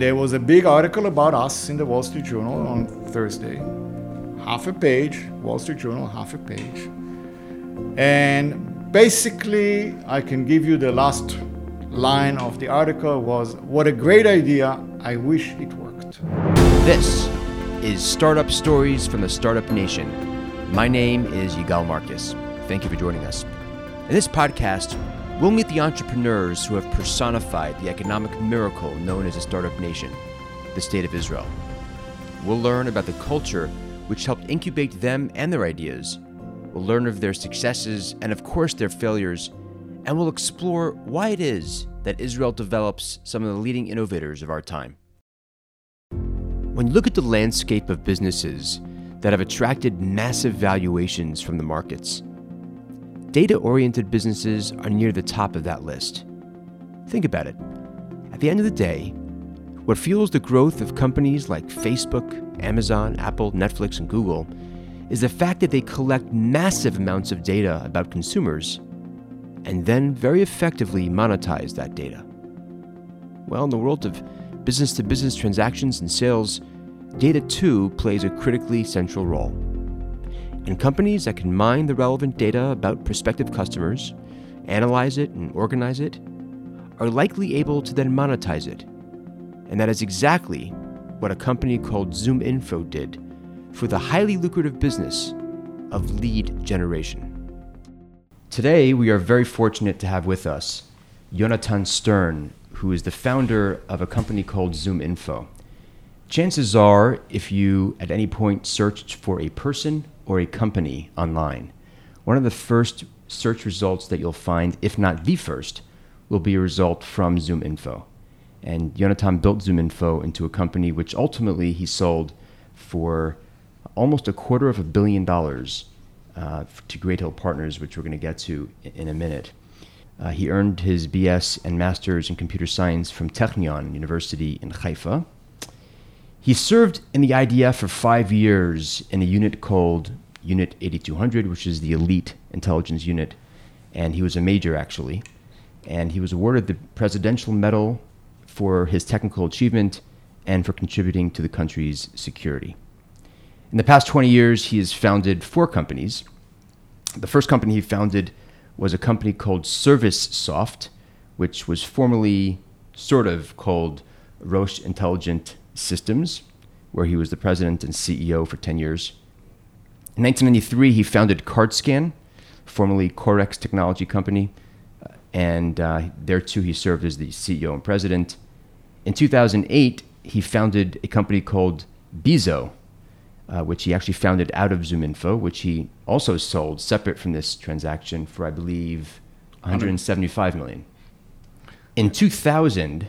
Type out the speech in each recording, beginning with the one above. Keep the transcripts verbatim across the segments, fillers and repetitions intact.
There was a big article about us in the Wall Street Journal on Thursday. Half a page, Wall Street Journal, half a page. And basically, I can give you the last line of the article was, what a great idea, I wish it worked. This is Startup Stories from the Startup Nation. My name is Yigal Marcus. Thank you for joining us. In this podcast, we'll meet the entrepreneurs who have personified the economic miracle known as a startup nation, the state of Israel. We'll learn about the culture which helped incubate them and their ideas. We'll learn of their successes and, of course, their failures, and we'll explore why it is that Israel develops some of the leading innovators of our time. When you look at the landscape of businesses that have attracted massive valuations from the markets, data-oriented businesses are near the top of that list. Think about it. At the end of the day, what fuels the growth of companies like Facebook, Amazon, Apple, Netflix, and Google is the fact that they collect massive amounts of data about consumers and then very effectively monetize that data. Well, in the world of business-to-business transactions and sales, data too plays a critically central role. And companies that can mine the relevant data about prospective customers, analyze it and organize it, are likely able to then monetize it. And that is exactly what a company called ZoomInfo did for the highly lucrative business of lead generation. Today, we are very fortunate to have with us Yonatan Stern, who is the founder of a company called ZoomInfo. Chances are, if you at any point searched for a person or a company online, one of the first search results that you'll find, if not the first, will be a result from ZoomInfo. And Yonatan built ZoomInfo into a company which ultimately he sold for almost a quarter of a billion dollars uh, to Great Hill Partners, which we're going to get to in a minute. Uh, he earned his B S and Master's in Computer Science from Technion University in Haifa. He served in the I D F for five years in a unit called Unit eighty-two hundred, which is the elite intelligence unit, and he was a major, actually. And he was awarded the Presidential Medal for his technical achievement and for contributing to the country's security. In the past twenty years, he has founded four companies. The first company he founded was a company called ServiceSoft, which was formerly sort of called Rosh Intelligent Systems, where he was the president and C E O for ten years. In nineteen ninety-three, he founded CardScan, formerly Corex Technology Company, and uh, there too he served as the C E O and president. In two thousand eight, he founded a company called Bizo, uh, which he actually founded out of ZoomInfo, which he also sold separate from this transaction for, I believe, one hundred seventy-five million dollars. In two thousand,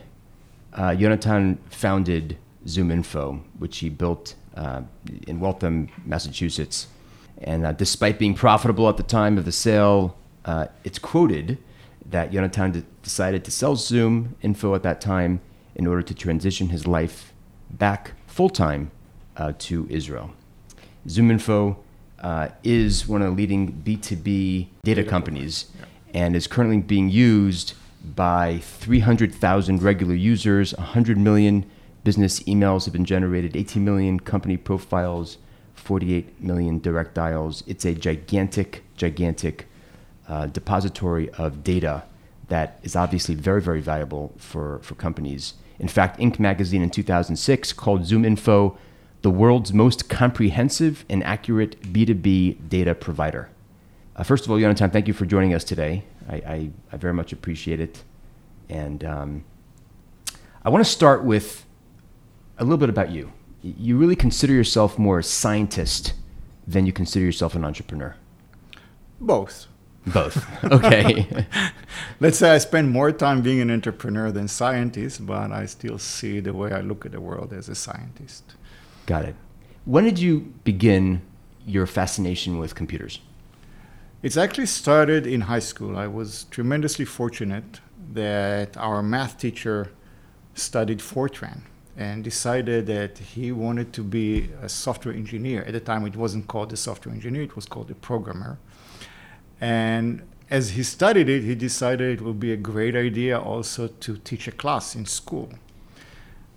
uh, Yonatan founded ZoomInfo, which he built uh, in Waltham, Massachusetts. And uh, despite being profitable at the time of the sale, uh, it's quoted that Yonatan d- decided to sell ZoomInfo at that time in order to transition his life back full-time uh, to Israel. ZoomInfo uh, is one of the leading B two B data companies and is currently being used by three hundred thousand regular users, one hundred million business emails have been generated, eighteen million company profiles, forty-eight million direct dials. It's a gigantic, gigantic uh, depository of data that is obviously very, very valuable for, for companies. In fact, Inc magazine in two thousand six called ZoomInfo the world's most comprehensive and accurate B two B data provider. Uh, first of all, Yonatan, thank you for joining us today. I, I, I very much appreciate it. And um, I want to start with a little bit about you. You really consider yourself more a scientist than you consider yourself an entrepreneur. Both. Both. Okay. Let's say I spend more time being an entrepreneur than scientist, but I still see the way I look at the world as a scientist. Got it. When did you begin your fascination with computers? It's actually started in high school. I was tremendously fortunate that our math teacher studied Fortran and decided that he wanted to be a software engineer. At the time, it wasn't called a software engineer, it was called a programmer. And as he studied it, he decided it would be a great idea also to teach a class in school.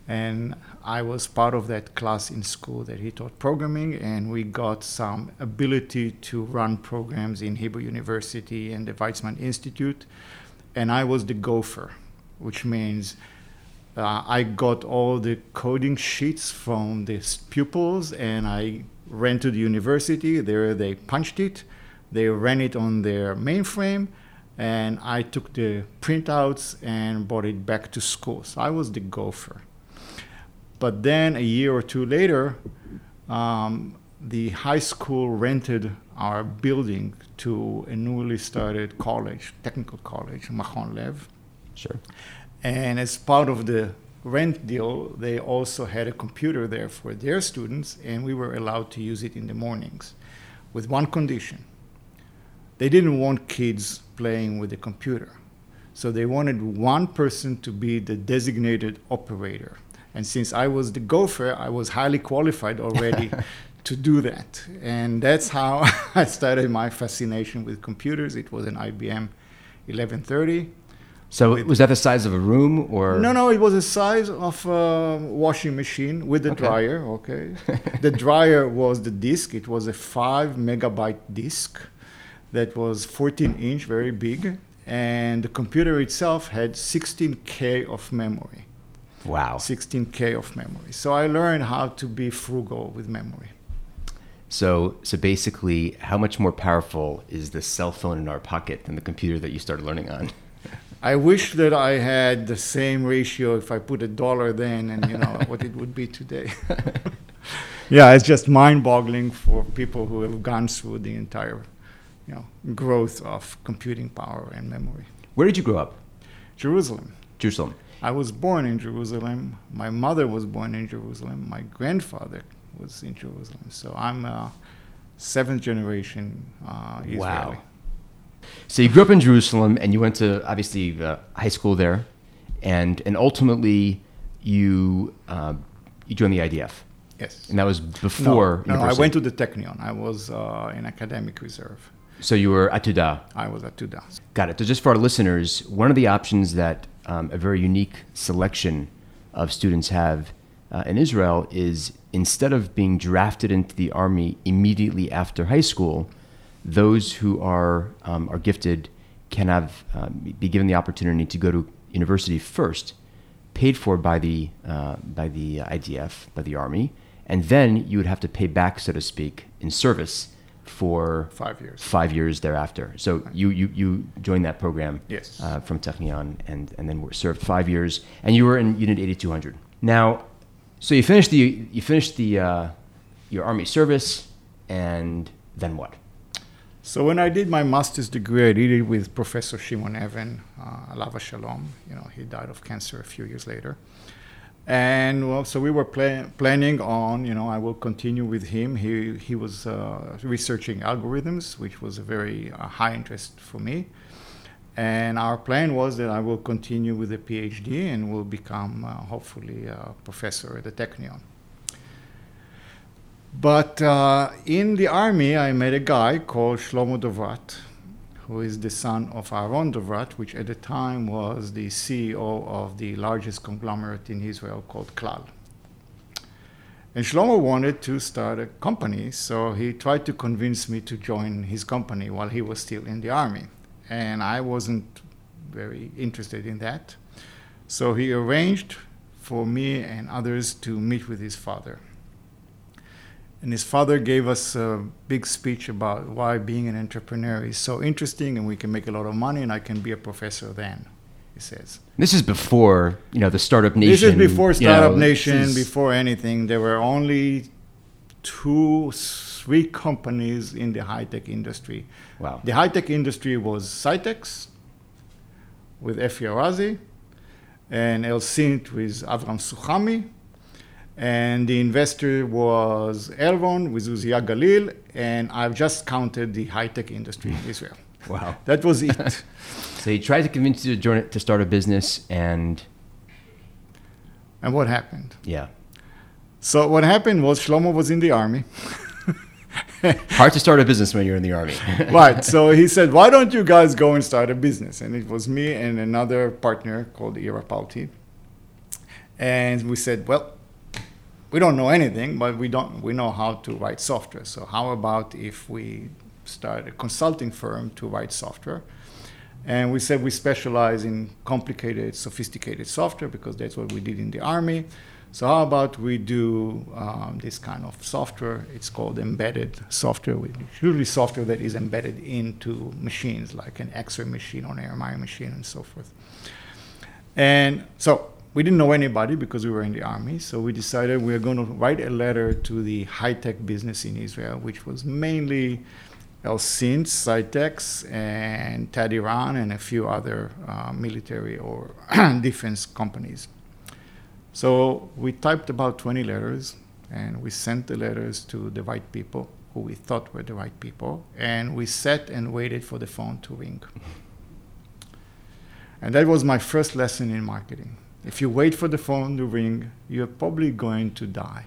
And I was part of that class in school that he taught programming, and we got some ability to run programs in Hebrew University and the Weizmann Institute. And I was the gopher, which means uh, I got all the coding sheets from the pupils, and I ran to the university. There they punched it. They ran it on their mainframe. And I took the printouts and brought it back to school. So I was the gopher. But then a year or two later, um, the high school rented our building to a newly started college, technical college, Machon Lev. Sure. And as part of the rent deal, they also had a computer there for their students, and we were allowed to use it in the mornings with one condition. They didn't want kids playing with the computer. So they wanted one person to be the designated operator. And since I was the gopher, I was highly qualified already to do that. And that's how I started my fascination with computers. It was an I B M eleven thirty. So it, was that the size of a room or? No, no, it was the size of a washing machine with the okay. dryer, okay. The dryer was the disk. It was a five megabyte disk. That was fourteen inch, very big, and the computer itself had sixteen K of memory. Wow. sixteen K of memory. So I learned how to be frugal with memory. So, so basically, how much more powerful is the cell phone in our pocket than the computer that you started learning on? I wish that I had the same ratio if I put a dollar then and, you know, what it would be today. Yeah, it's just mind-boggling for people who have gone through the entire you know, growth of computing power and memory. Where did you grow up? Jerusalem. Jerusalem. I was born in Jerusalem. My mother was born in Jerusalem. My grandfather was in Jerusalem. So I'm a seventh generation uh, Israeli. Wow. So you grew up in Jerusalem, and you went to, obviously, uh, high school there. And and ultimately, you uh, you joined the I D F. Yes. And that was before no, no, university. No, I went to the Technion. I was uh, in academic reserve. So you were Atuda. I was Atuda. Got it. So just for our listeners, one of the options that um, a very unique selection of students have uh, in Israel is instead of being drafted into the army immediately after high school, those who are um, are gifted can have um, be given the opportunity to go to university first, paid for by the uh, by the I D F, by the army, and then you would have to pay back, so to speak, in service for five years five years thereafter. So you you, you joined that program, yes, uh, from Technion, and, and then were served five years, and you were in Unit eighty-two hundred. Now, so you finished the you finished the uh, your army service, and then what? So when I did my master's degree, I did it with Professor Shimon Evan, uh, Lava Shalom. You know, he died of cancer a few years later. And well, so we were pl- planning on, you know, I will continue with him. He he was uh, researching algorithms, which was a very uh, high interest for me. And our plan was that I will continue with a PhD and will become, uh, hopefully, a professor at the Technion. But uh, in the army, I met a guy called Shlomo Dovrat, who is the son of Aaron Dovrat, which at the time was the C E O of the largest conglomerate in Israel called Klal. And Shlomo wanted to start a company, so he tried to convince me to join his company while he was still in the army. And I wasn't very interested in that. So he arranged for me and others to meet with his father. And his father gave us a big speech about why being an entrepreneur is so interesting and we can make a lot of money and I can be a professor then, he says. This is before, you know, the Startup Nation. This is before Startup you know, Nation, is... before anything. There were only two, three companies in the high-tech industry. Wow. The high-tech industry was Scitex with Efi Arazi and Elscint with Avraham Suhami. And the investor was Elron with Uzia Galil, and I've just counted the high-tech industry in Israel. Wow. That was it. So he tried to convince you to join it, to start a business, and... And what happened? Yeah. So what happened was Shlomo was in the army. Hard to start a business when you're in the army. Right. So he said, why don't you guys go and start a business? And it was me and another partner called Ira Palti. And we said, well, we don't know anything, but we don't we know how to write software. So how about if we start a consulting firm to write software? And we said we specialize in complicated, sophisticated software because that's what we did in the army. So how about we do um, this kind of software? It's called embedded software. It's usually software that is embedded into machines, like an X-ray machine or an A M I machine and so forth. And so we didn't know anybody because we were in the army. So we decided we were going to write a letter to the high-tech business in Israel, which was mainly Elscint, Scitex, and Tadiran, and a few other uh, military or defense companies. So we typed about twenty letters, and we sent the letters to the right people, who we thought were the right people, and we sat and waited for the phone to ring. And that was my first lesson in marketing. If you wait for the phone to ring, you're probably going to die.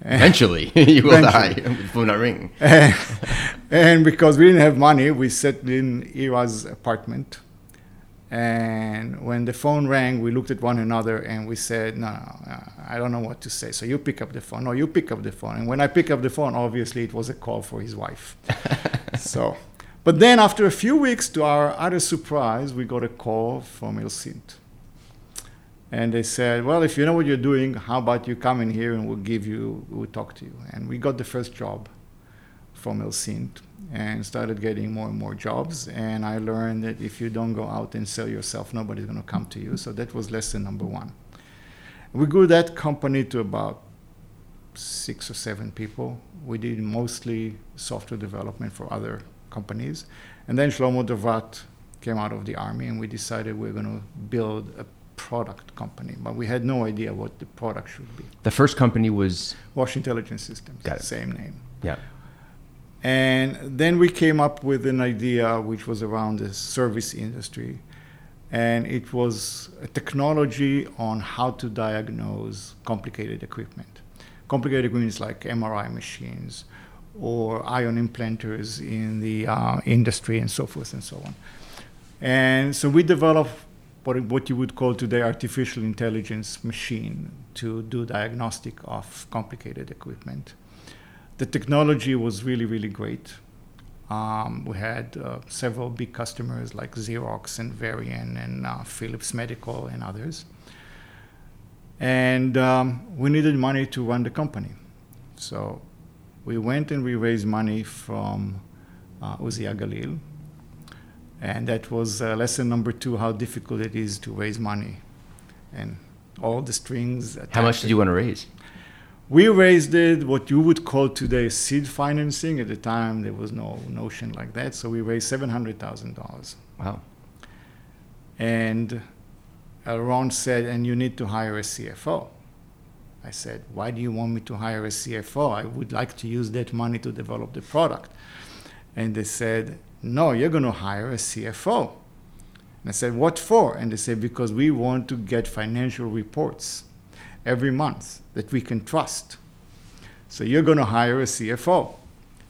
Eventually, you will Eventually. die with the phone not ringing. And because we didn't have money, we sat in Ira's apartment. And when the phone rang, we looked at one another and we said, no, no, I don't know what to say. So you pick up the phone. No, you pick up the phone. And when I pick up the phone, obviously it was a call for his wife. So, but then after a few weeks, to our utter surprise, we got a call from Elscint. And they said, well, if you know what you're doing, how about you come in here and we'll give you, we'll talk to you. And we got the first job from Elscint and started getting more and more jobs. And I learned that if you don't go out and sell yourself, nobody's going to come to you. So that was lesson number one. We grew that company to about six or seven people. We did mostly software development for other companies. And then Shlomo Dovrat came out of the army and we decided we were going to build a product company, but we had no idea what the product should be. The first company was Rosh Intelligent Systems. Got it. Same name. Yeah. And then we came up with an idea which was around the service industry, and it was a technology on how to diagnose complicated equipment. Complicated equipment is like M R I machines or ion implanters in the uh, industry and so forth and so on. And so we developed what you would call today artificial intelligence machine to do diagnostic of complicated equipment. The technology was really, really great. Um, we had uh, several big customers like Xerox and Varian and uh, Philips Medical and others. And um, we needed money to run the company. So we went and we raised money from uh, Uzia Galil. And that was uh, lesson number two, how difficult it is to raise money and all the strings attached. How much did you want to raise? We raised it, what you would call today seed financing. At the time, there was no notion like that. So we raised seven hundred thousand dollars. Wow. And Elron said, and you need to hire a C F O. I said, why do you want me to hire a C F O? I would like to use that money to develop the product. And they said, no, you're going to hire a C F O. And I said, what for? And they said, because we want to get financial reports every month that we can trust. So you're going to hire a C F O.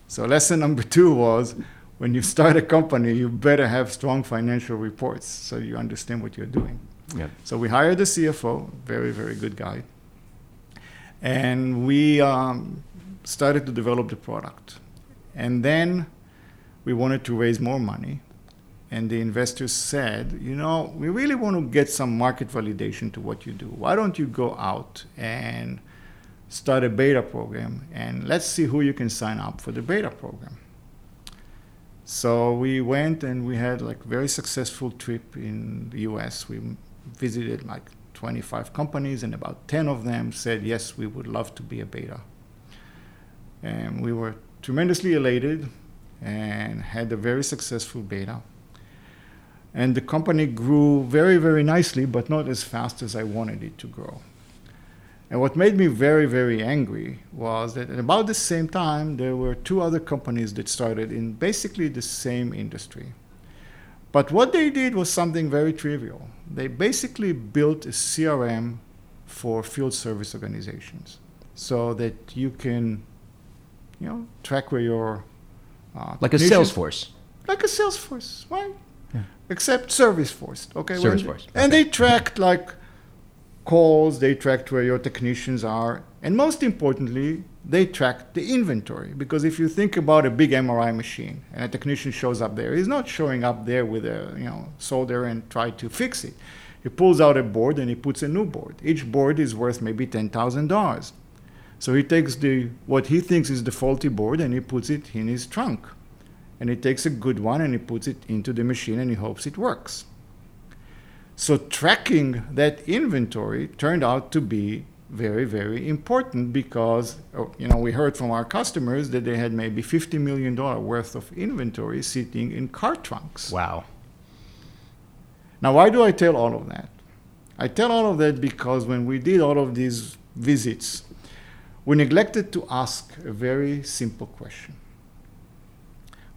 So lesson number two was, when you start a company, you better have strong financial reports so you understand what you're doing. Yeah. So we hired a C F O, very, very good guy. And we um, started to develop the product. And then we wanted to raise more money, and the investors said, you know, we really want to get some market validation to what you do. Why don't you go out and start a beta program, and let's see who you can sign up for the beta program. So we went and we had like a very successful trip in the U S. We visited like twenty-five companies, and about ten of them said, yes, we would love to be a beta. And we were tremendously elated and had a very successful beta. And the company grew very, very nicely, but not as fast as I wanted it to grow. And what made me very, very angry was that at about the same time, there were two other companies that started in basically the same industry. But what they did was something very trivial. They basically built a C R M for field service organizations so that you can, you know, track where your Uh, like a Salesforce. Like a Salesforce, right? Yeah. Except ServiceForce. Okay. ServiceForce. Okay. And they tracked like calls, they tracked where your technicians are, and most importantly, they tracked the inventory. Because if you think about a big M R I machine and a technician shows up there, he's not showing up there with a you know solder and try to fix it. He pulls out a board and he puts a new board. Each board is worth maybe ten thousand dollars. So he takes the what he thinks is the faulty board and he puts it in his trunk. And he takes a good one and he puts it into the machine and he hopes it works. So tracking that inventory turned out to be very, very important because, you know, we heard from our customers that they had maybe fifty million dollars worth of inventory sitting in car trunks. Wow. Now, why do I tell all of that? I tell all of that because when we did all of these visits, we neglected to ask a very simple question.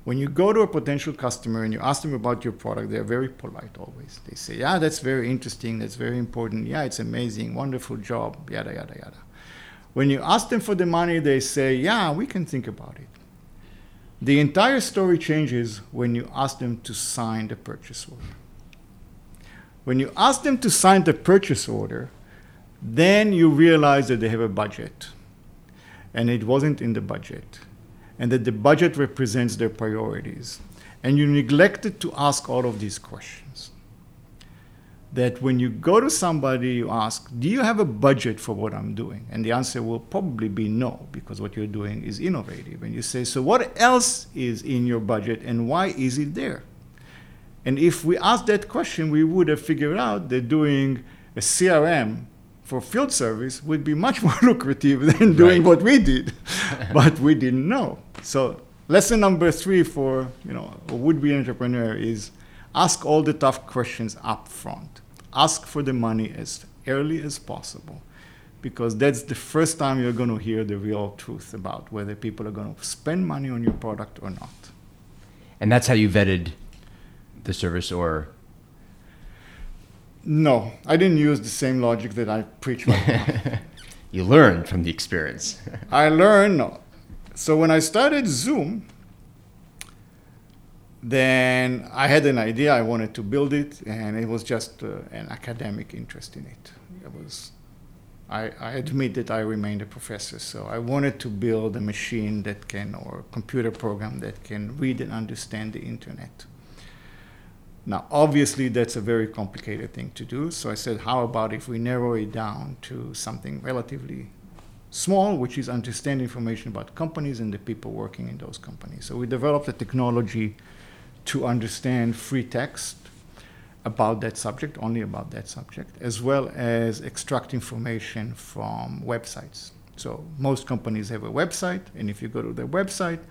When you go to a potential customer and you ask them about your product, they're very polite always. They say, yeah, that's very interesting. That's very important. Yeah, it's amazing. Wonderful job. Yada, yada, yada. When you ask them for the money, they say, yeah, we can think about it. The entire story changes when you ask them to sign the purchase order. When you ask them to sign the purchase order, then you realize that they have a budget. And it wasn't in the budget. And that the budget represents their priorities. And you neglected to ask all of these questions. That when you go to somebody, you ask, do you have a budget for what I'm doing? And the answer will probably be no, because what you're doing is innovative. And you say, so what else is in your budget and why is it there? And if we asked that question, we would have figured out that doing a C R M for field service would be much more lucrative than doing right. what we did. But we didn't know. So lesson number three for you know a would-be entrepreneur is ask all the tough questions up front. Ask for the money as early as possible, because that's the first time you're going to hear the real truth about whether people are going to spend money on your product or not. And that's how you vetted the service, or no, I didn't use the same logic that I preach right now. You learned from the experience. I learned. No. So when I started Zoom, then I had an idea. I wanted to build it, and it was just uh, an academic interest in it. It was. I, I admit that I remained a professor, so I wanted to build a machine that can, or a computer program that can read and understand the internet. Now, obviously, that's a very complicated thing to do. So I said, how about if we narrow it down to something relatively small, which is understand information about companies and the people working in those companies. So we developed a technology to understand free text about that subject, only about that subject, as well as extract information from websites. So most companies have a website, and if you go to their website,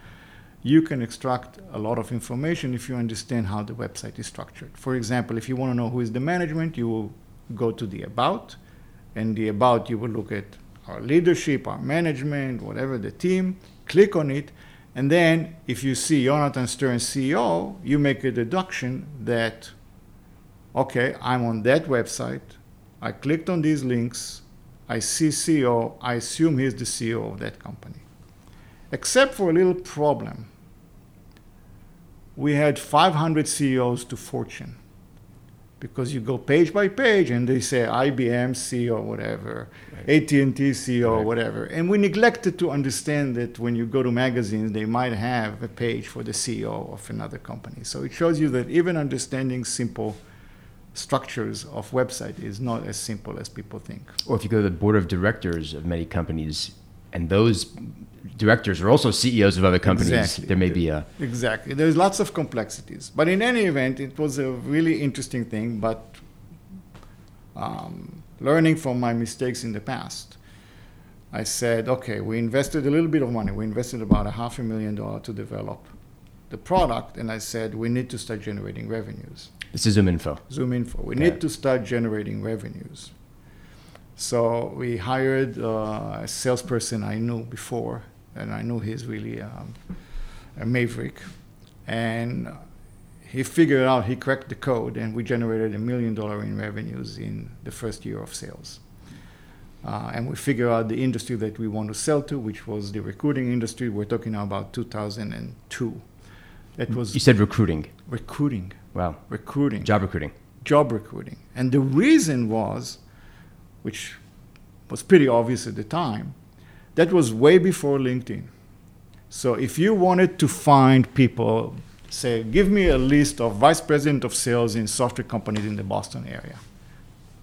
you can extract a lot of information if you understand how the website is structured. For example, if you want to know who is the management, you will go to the About, and the About you will look at our leadership, our management, whatever the team, click on it, and then if you see Yonatan Stern, C E O, you make a deduction that, okay, I'm on that website, I clicked on these links, I see C E O, I assume he's the C E O of that company. Except for a little problem. We had five hundred C E Os to Fortune, because you go page by page and they say I B M C E O whatever, right. A T and T C E O right. whatever. And we neglected to understand that when you go to magazines, they might have a page for the C E O of another company. So it shows you that even understanding simple structures of website is not as simple as people think. Or if you go to the board of directors of many companies, and those directors are also C E Os of other companies. Exactly. There may be a... Exactly. There's lots of complexities. But in any event, it was a really interesting thing, but um, learning from my mistakes in the past, I said, okay, we invested a little bit of money. We invested about a half a million dollars to develop the product, and I said, we need to start generating revenues. This is ZoomInfo. ZoomInfo. We yeah. need to start generating revenues. So we hired uh, a salesperson I knew before, and I knew he's really um, a maverick. And he figured out, he cracked the code, and we generated a million dollars in revenues in the first year of sales. Uh, and we figured out the industry that we want to sell to, which was the recruiting industry. We're talking about two thousand two. That was you said recruiting. Recruiting. Wow. Recruiting. Job recruiting. Job recruiting. And the reason was which was pretty obvious at the time, that was way before LinkedIn. So if you wanted to find people, say, give me a list of vice president of sales in software companies in the Boston area.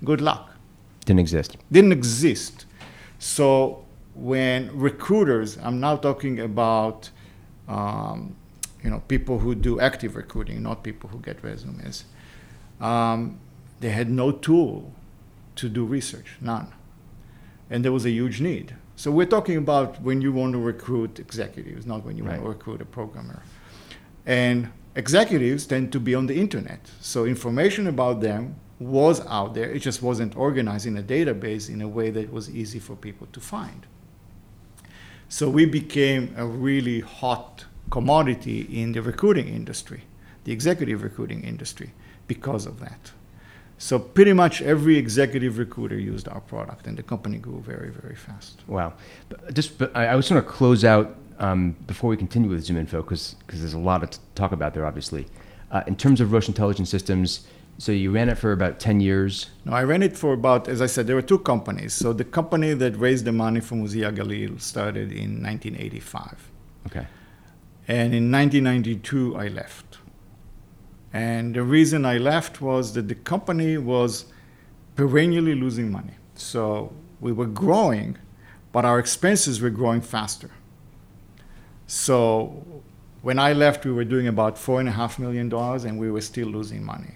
Good luck. Didn't exist. Didn't exist. So when recruiters, I'm now talking about um, you know, people who do active recruiting, not people who get resumes, um, they had no tool to do research, none. And there was a huge need. So we're talking about when you want to recruit executives, not when you right. want to recruit a programmer. And executives tend to be on the internet. So information about them was out there. It just wasn't organized in a database in a way that was easy for people to find. So we became a really hot commodity in the recruiting industry, the executive recruiting industry, because of that. So pretty much every executive recruiter used our product, and the company grew very, very fast. Wow. But just, but I, I was going to close out um, before we continue with ZoomInfo, because there's a lot to talk about there, obviously. Uh, in terms of Rosh Intelligent Systems, so you ran it for about ten years? No, I ran it for about, as I said, there were two companies. So the company that raised the money from Uzia Galil started in nineteen eighty-five. Okay. And in nineteen ninety-two, I left. And the reason I left was that the company was perennially losing money. So we were growing, but our expenses were growing faster. So when I left, we were doing about four and a half million dollars and we were still losing money.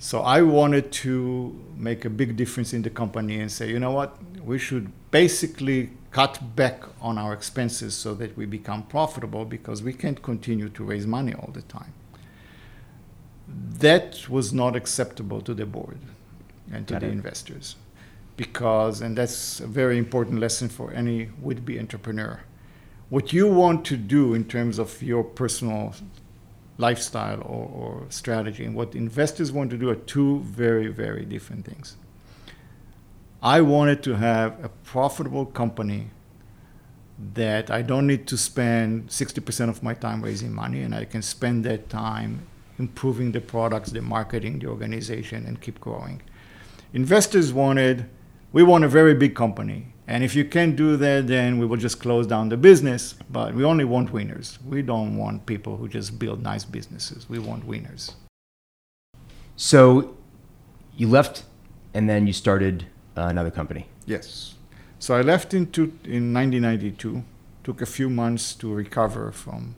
So I wanted to make a big difference in the company and say, you know what, we should basically cut back on our expenses so that we become profitable, because we can't continue to raise money all the time. That was not acceptable to the board and to Got the it. investors, because, and that's a very important lesson for any would-be entrepreneur, what you want to do in terms of your personal lifestyle or, or strategy and what investors want to do are two very, very different things. I wanted to have a profitable company that I don't need to spend sixty percent of my time raising money, and I can spend that time improving the products, the marketing, the organization, and keep growing. Investors wanted, we want a very big company. And if you can't do that, then we will just close down the business. But we only want winners. We don't want people who just build nice businesses. We want winners. So you left, and then you started uh, another company. Yes. So I left in, two, in nineteen ninety-two, took a few months to recover from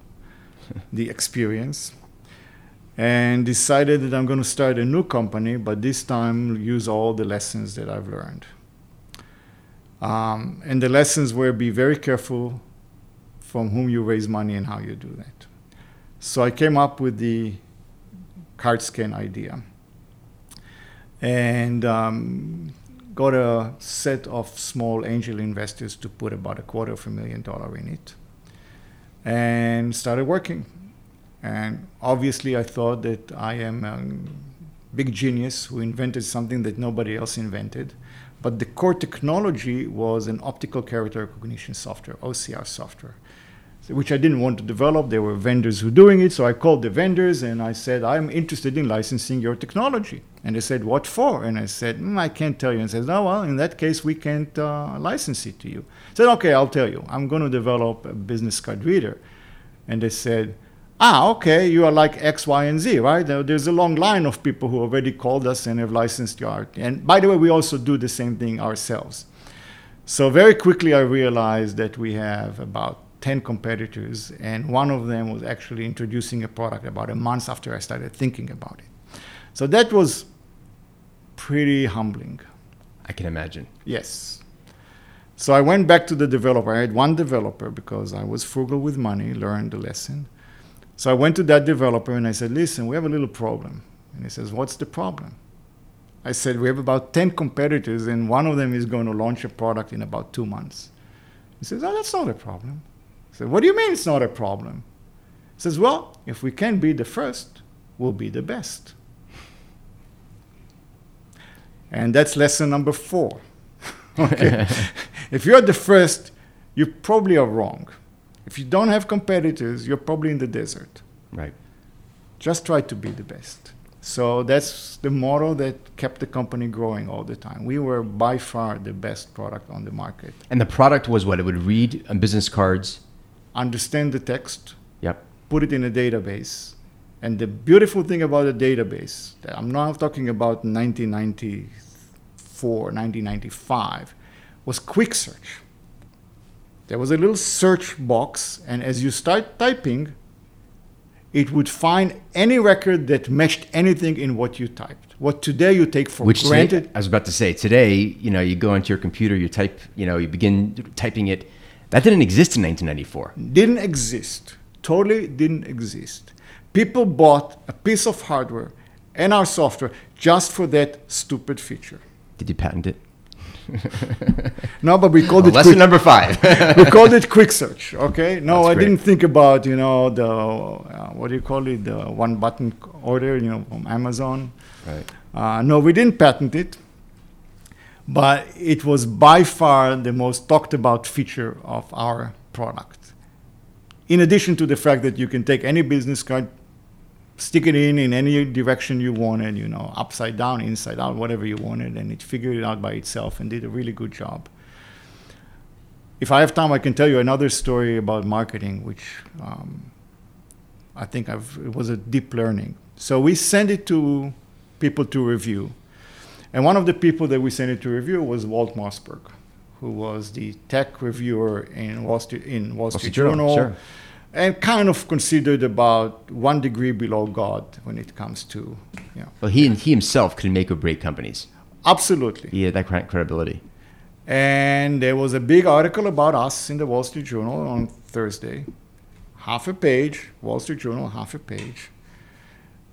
the experience, and decided that I'm going to start a new company, but this time use all the lessons that I've learned. Um, and the lessons were, be very careful from whom you raise money and how you do that. So I came up with the CardScan idea and um, got a set of small angel investors to put about a quarter of a million dollars in it and started working. And obviously, I thought that I am a big genius who invented something that nobody else invented. But the core technology was an optical character recognition software, O C R software, which I didn't want to develop. There were vendors who were doing it. So I called the vendors and I said, I'm interested in licensing your technology. And they said, what for? And I said, mm, I can't tell you. And they said, no, well, in that case, we can't uh, license it to you. I said, OK, I'll tell you. I'm going to develop a business card reader. And they said, ah, okay, you are like X, Y, and Z, right? There's a long line of people who already called us and have licensed your art. And by the way, we also do the same thing ourselves. So very quickly, I realized that we have about ten competitors, and one of them was actually introducing a product about a month after I started thinking about it. So that was pretty humbling. I can imagine. Yes. So I went back to the developer. I had one developer because I was frugal with money, learned the lesson. So I went to that developer and I said, listen, we have a little problem. And he says, what's the problem? I said, we have about ten competitors and one of them is going to launch a product in about two months. He says, oh, that's not a problem. I said, what do you mean it's not a problem? He says, well, if we can be the first, we'll be the best. And that's lesson number four. Okay. If you're the first, you probably are wrong. If you don't have competitors, you're probably in the desert. Right. Just try to be the best. So that's the model that kept the company growing all the time. We were by far the best product on the market. And the product was what? It would read business cards? Understand the text. Yep. Put it in a database. And the beautiful thing about a database, I'm not talking about nineteen ninety-four, nineteen ninety-five, was quick search. There was a little search box, and as you start typing, it would find any record that matched anything in what you typed. What today you take for Which granted. Today, I was about to say, today, you know, you go into your computer, you type, you know, you begin typing it. That didn't exist in nineteen ninety-four. Didn't exist. Totally didn't exist. People bought a piece of hardware and our software just for that stupid feature. Did you patent it? No, but we called well, it lesson quick, number five. We called it quick search. Okay. No, I didn't think about you know the uh, what do you call it the one button order you know from Amazon. Right. Uh, no, we didn't patent it, but it was by far the most talked about feature of our product. In addition to the fact that you can take any business card, stick it in in any direction you wanted, you know, upside down, inside out, whatever you wanted, and it figured it out by itself and did a really good job. If I have time, I can tell you another story about marketing, which um, I think I've, it was a deep learning. So we sent it to people to review. And one of the people that we sent it to review was Walt Mossberg, who was the tech reviewer in Wall Street, in Wall Street, Wall Street Journal. Sure. And kind of considered about one degree below God when it comes to, you know. Well, he he himself could make or break companies. Absolutely. He had that credibility. And there was a big article about us in the Wall Street Journal on Thursday. Half a page, Wall Street Journal, half a page.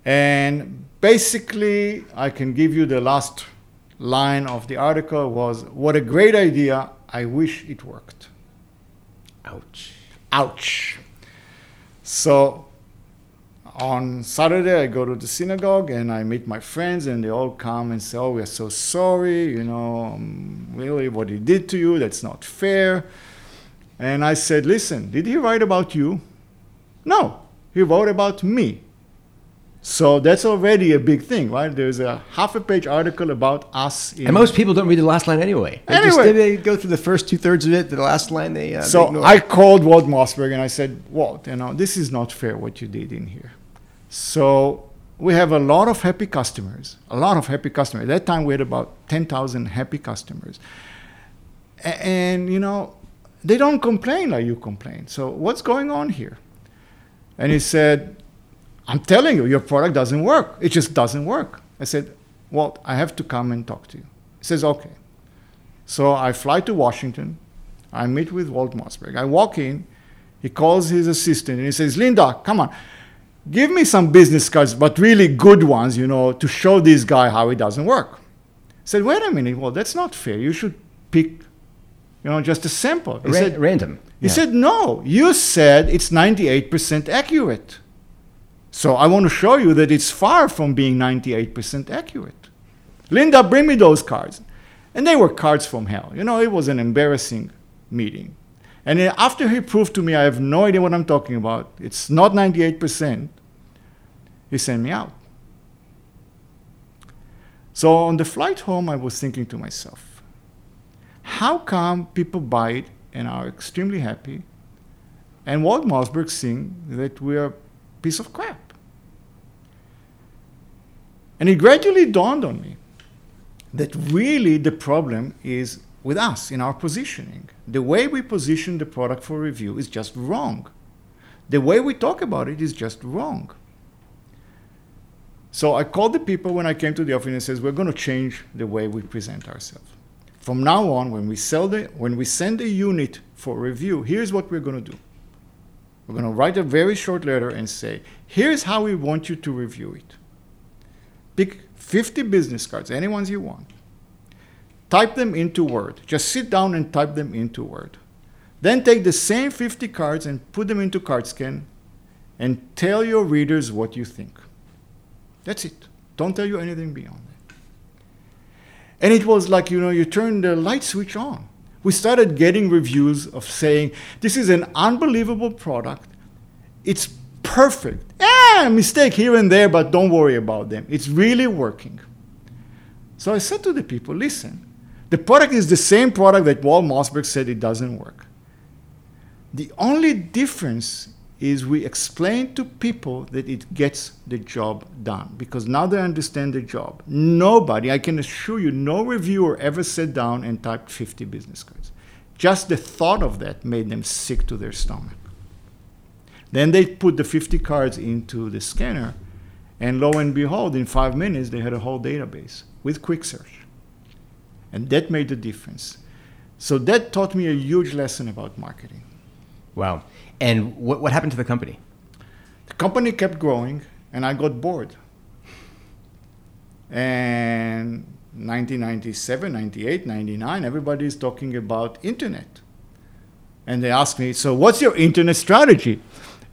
And basically, I can give you the last line of the article was, "What a great idea. I wish it worked." Ouch. Ouch. So on Saturday, I go to the synagogue and I meet my friends and they all come and say, "Oh, we are so sorry, you know, um, really what he did to you, that's not fair." And I said, "Listen, did he write about you?" "No, he wrote about me." So that's already a big thing, right? There's a half a page article about us. In and most people don't read the last line anyway. They anyway. Just, they go through the first two thirds of it, the last line they uh, So they I called Walt Mossberg and I said, "Walt, you know, this is not fair what you did in here. So we have a lot of happy customers, a lot of happy customers. At that time we had about ten thousand happy customers. And, and, you know, they don't complain like you complain. So what's going on here?" And he said, "I'm telling you, your product doesn't work. It just doesn't work." I said, "Walt, I have to come and talk to you." He says, "Okay." So I fly to Washington. I meet with Walt Mossberg. I walk in. He calls his assistant and he says, "Linda, come on. Give me some business cards, but really good ones, you know, to show this guy how it doesn't work." I said, "Wait a minute, Walt, that's not fair. You should pick, you know, just a sample." He Ra- said, Random. He yeah. said, "No, you said it's ninety-eight percent accurate. So I want to show you that it's far from being ninety-eight percent accurate. Linda, bring me those cards." And they were cards from hell. You know, it was an embarrassing meeting. And then after he proved to me, I have no idea what I'm talking about, it's not ninety-eight percent, he sent me out. So on the flight home, I was thinking to myself, how come people buy it and are extremely happy? And Walt Mossberg seeing that we are piece of crap. And it gradually dawned on me that really the problem is with us in our positioning. The way we position the product for review is just wrong. The way we talk about it is just wrong. So I called the people when I came to the office and says, "We're going to change the way we present ourselves. From now on, when we sell the, when we send a unit for review, here's what we're going to do. We're going to write a very short letter and say, here's how we want you to review it. Pick fifty business cards, any ones you want. Type them into Word. Just sit down and type them into Word. Then take the same fifty cards and put them into CardScan and tell your readers what you think. That's it. Don't tell you anything beyond that." And it was like, you know, you turn the light switch on. We started getting reviews of saying, "This is an unbelievable product. It's perfect. Eh, mistake here and there, but don't worry about them. It's really working. So I said to the people, listen, the product is the same product that Walt Mossberg said it doesn't work. The only difference is we explain to people that it gets the job done, because now they understand the job. Nobody, I can assure you, no reviewer ever sat down and typed fifty business cards. Just the thought of that made them sick to their stomach. Then they put the fifty cards into the scanner, and lo and behold, in five minutes, they had a whole database with quick search. And that made the difference. So that taught me a huge lesson about marketing. Wow. And what what happened to the company? The company kept growing, and I got bored. And nineteen ninety-seven, ninety-eight, ninety-nine, everybody's talking about internet. And they asked me, so what's your internet strategy?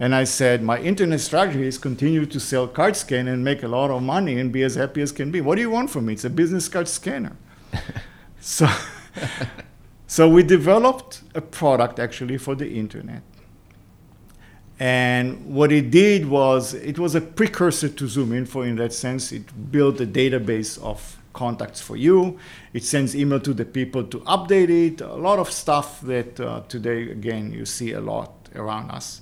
And I said, my internet strategy is continue to sell card scan and make a lot of money and be as happy as can be. What do you want from me? It's a business card scanner. so, so we developed a product actually for the internet. And what it did was, it was a precursor to ZoomInfo in that sense. It built a database of contacts for you. It sends email to the people to update it. A lot of stuff that uh, today, again, you see a lot around us.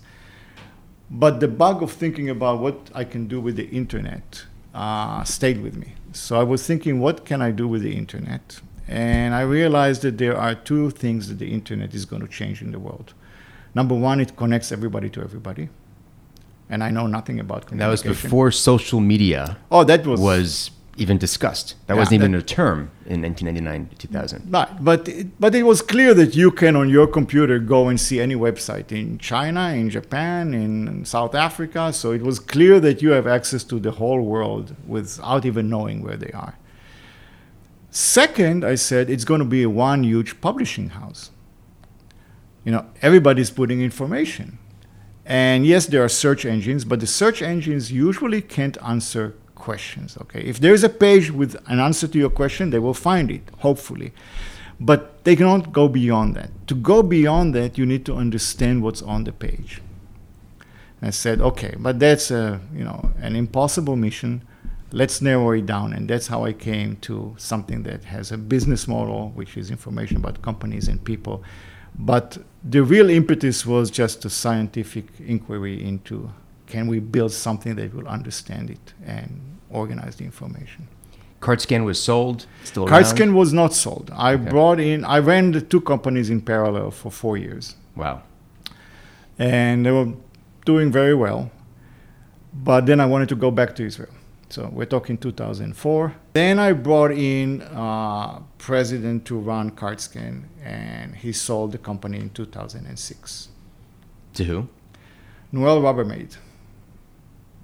But the bug of thinking about what I can do with the internet uh, stayed with me. So I was thinking, what can I do with the internet? And I realized that there are two things that the internet is going to change in the world. Number one, it connects everybody to everybody. And I know nothing about communication. That was before social media oh, that was, was even discussed. That yeah, wasn't even that, a term in nineteen ninety-nine to two thousand. Right, but it, but it was clear that you can, on your computer, go and see any website in China, in Japan, in South Africa. So it was clear that you have access to the whole world without even knowing where they are. Second, I said, it's going to be one huge publishing house. You know, everybody's putting information. And yes, there are search engines, but the search engines usually can't answer questions, okay? If there's a page with an answer to your question, they will find it, hopefully. But they cannot go beyond that. To go beyond that, you need to understand what's on the page. And I said, okay, but that's a, you know, an impossible mission. Let's narrow it down. And that's how I came to something that has a business model, which is information about companies and people. But the real impetus was just a scientific inquiry into, can we build something that will understand it and organize the information? CardScan was sold? Still around? CardScan was not sold. I okay. brought in, I ran the two companies in parallel for four years. Wow. And they were doing very well. But then I wanted to go back to Israel. So we're talking two thousand four. Then I brought in uh, president to run CardScan, and he sold the company in two thousand six. To who? Newell Rubbermaid.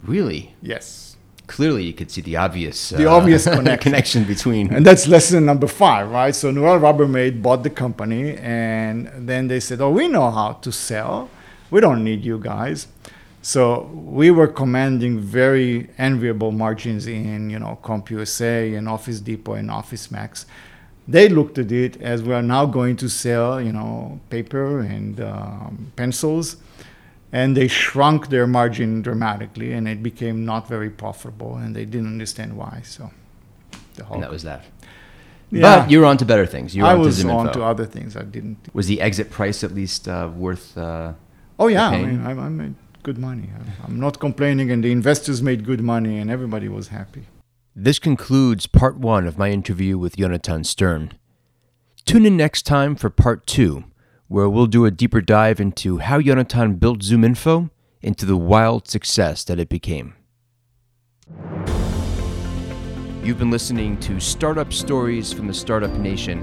Really? Yes. Clearly, you could see the obvious, uh, the obvious connection. connection between... And that's lesson number five, right? So Newell Rubbermaid bought the company, and then they said, oh, we know how to sell. We don't need you guys. So we were commanding very enviable margins in, you know, CompUSA and Office Depot and Office Max. They looked at it as, we are now going to sell, you know, paper and um, pencils, and they shrunk their margin dramatically, and it became not very profitable, and they didn't understand why. So, the whole and that was that. Yeah. But you were on to better things. You were I on was to on to other things. I didn't. Was the exit price at least uh, worth? Uh, oh yeah, I mean, I, I made. good money. I'm not complaining, and the investors made good money, and everybody was happy. This concludes part one of my interview with Yonatan Stern. Tune in next time for part two, where we'll do a deeper dive into how Yonatan built ZoomInfo into the wild success that it became. You've been listening to Startup Stories from the Startup Nation.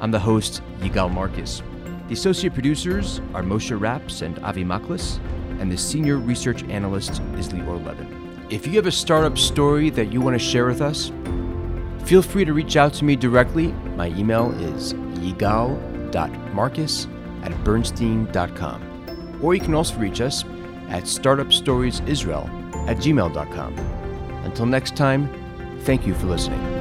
I'm the host, Yigal Marcus. The associate producers are Moshe Raps and Avi Maklis, and the senior research analyst is Lior Levin. If you have a startup story that you want to share with us, feel free to reach out to me directly. My email is yigal dot marcus at bernstein dot com. Or you can also reach us at startup stories israel at gmail dot com. Until next time, thank you for listening.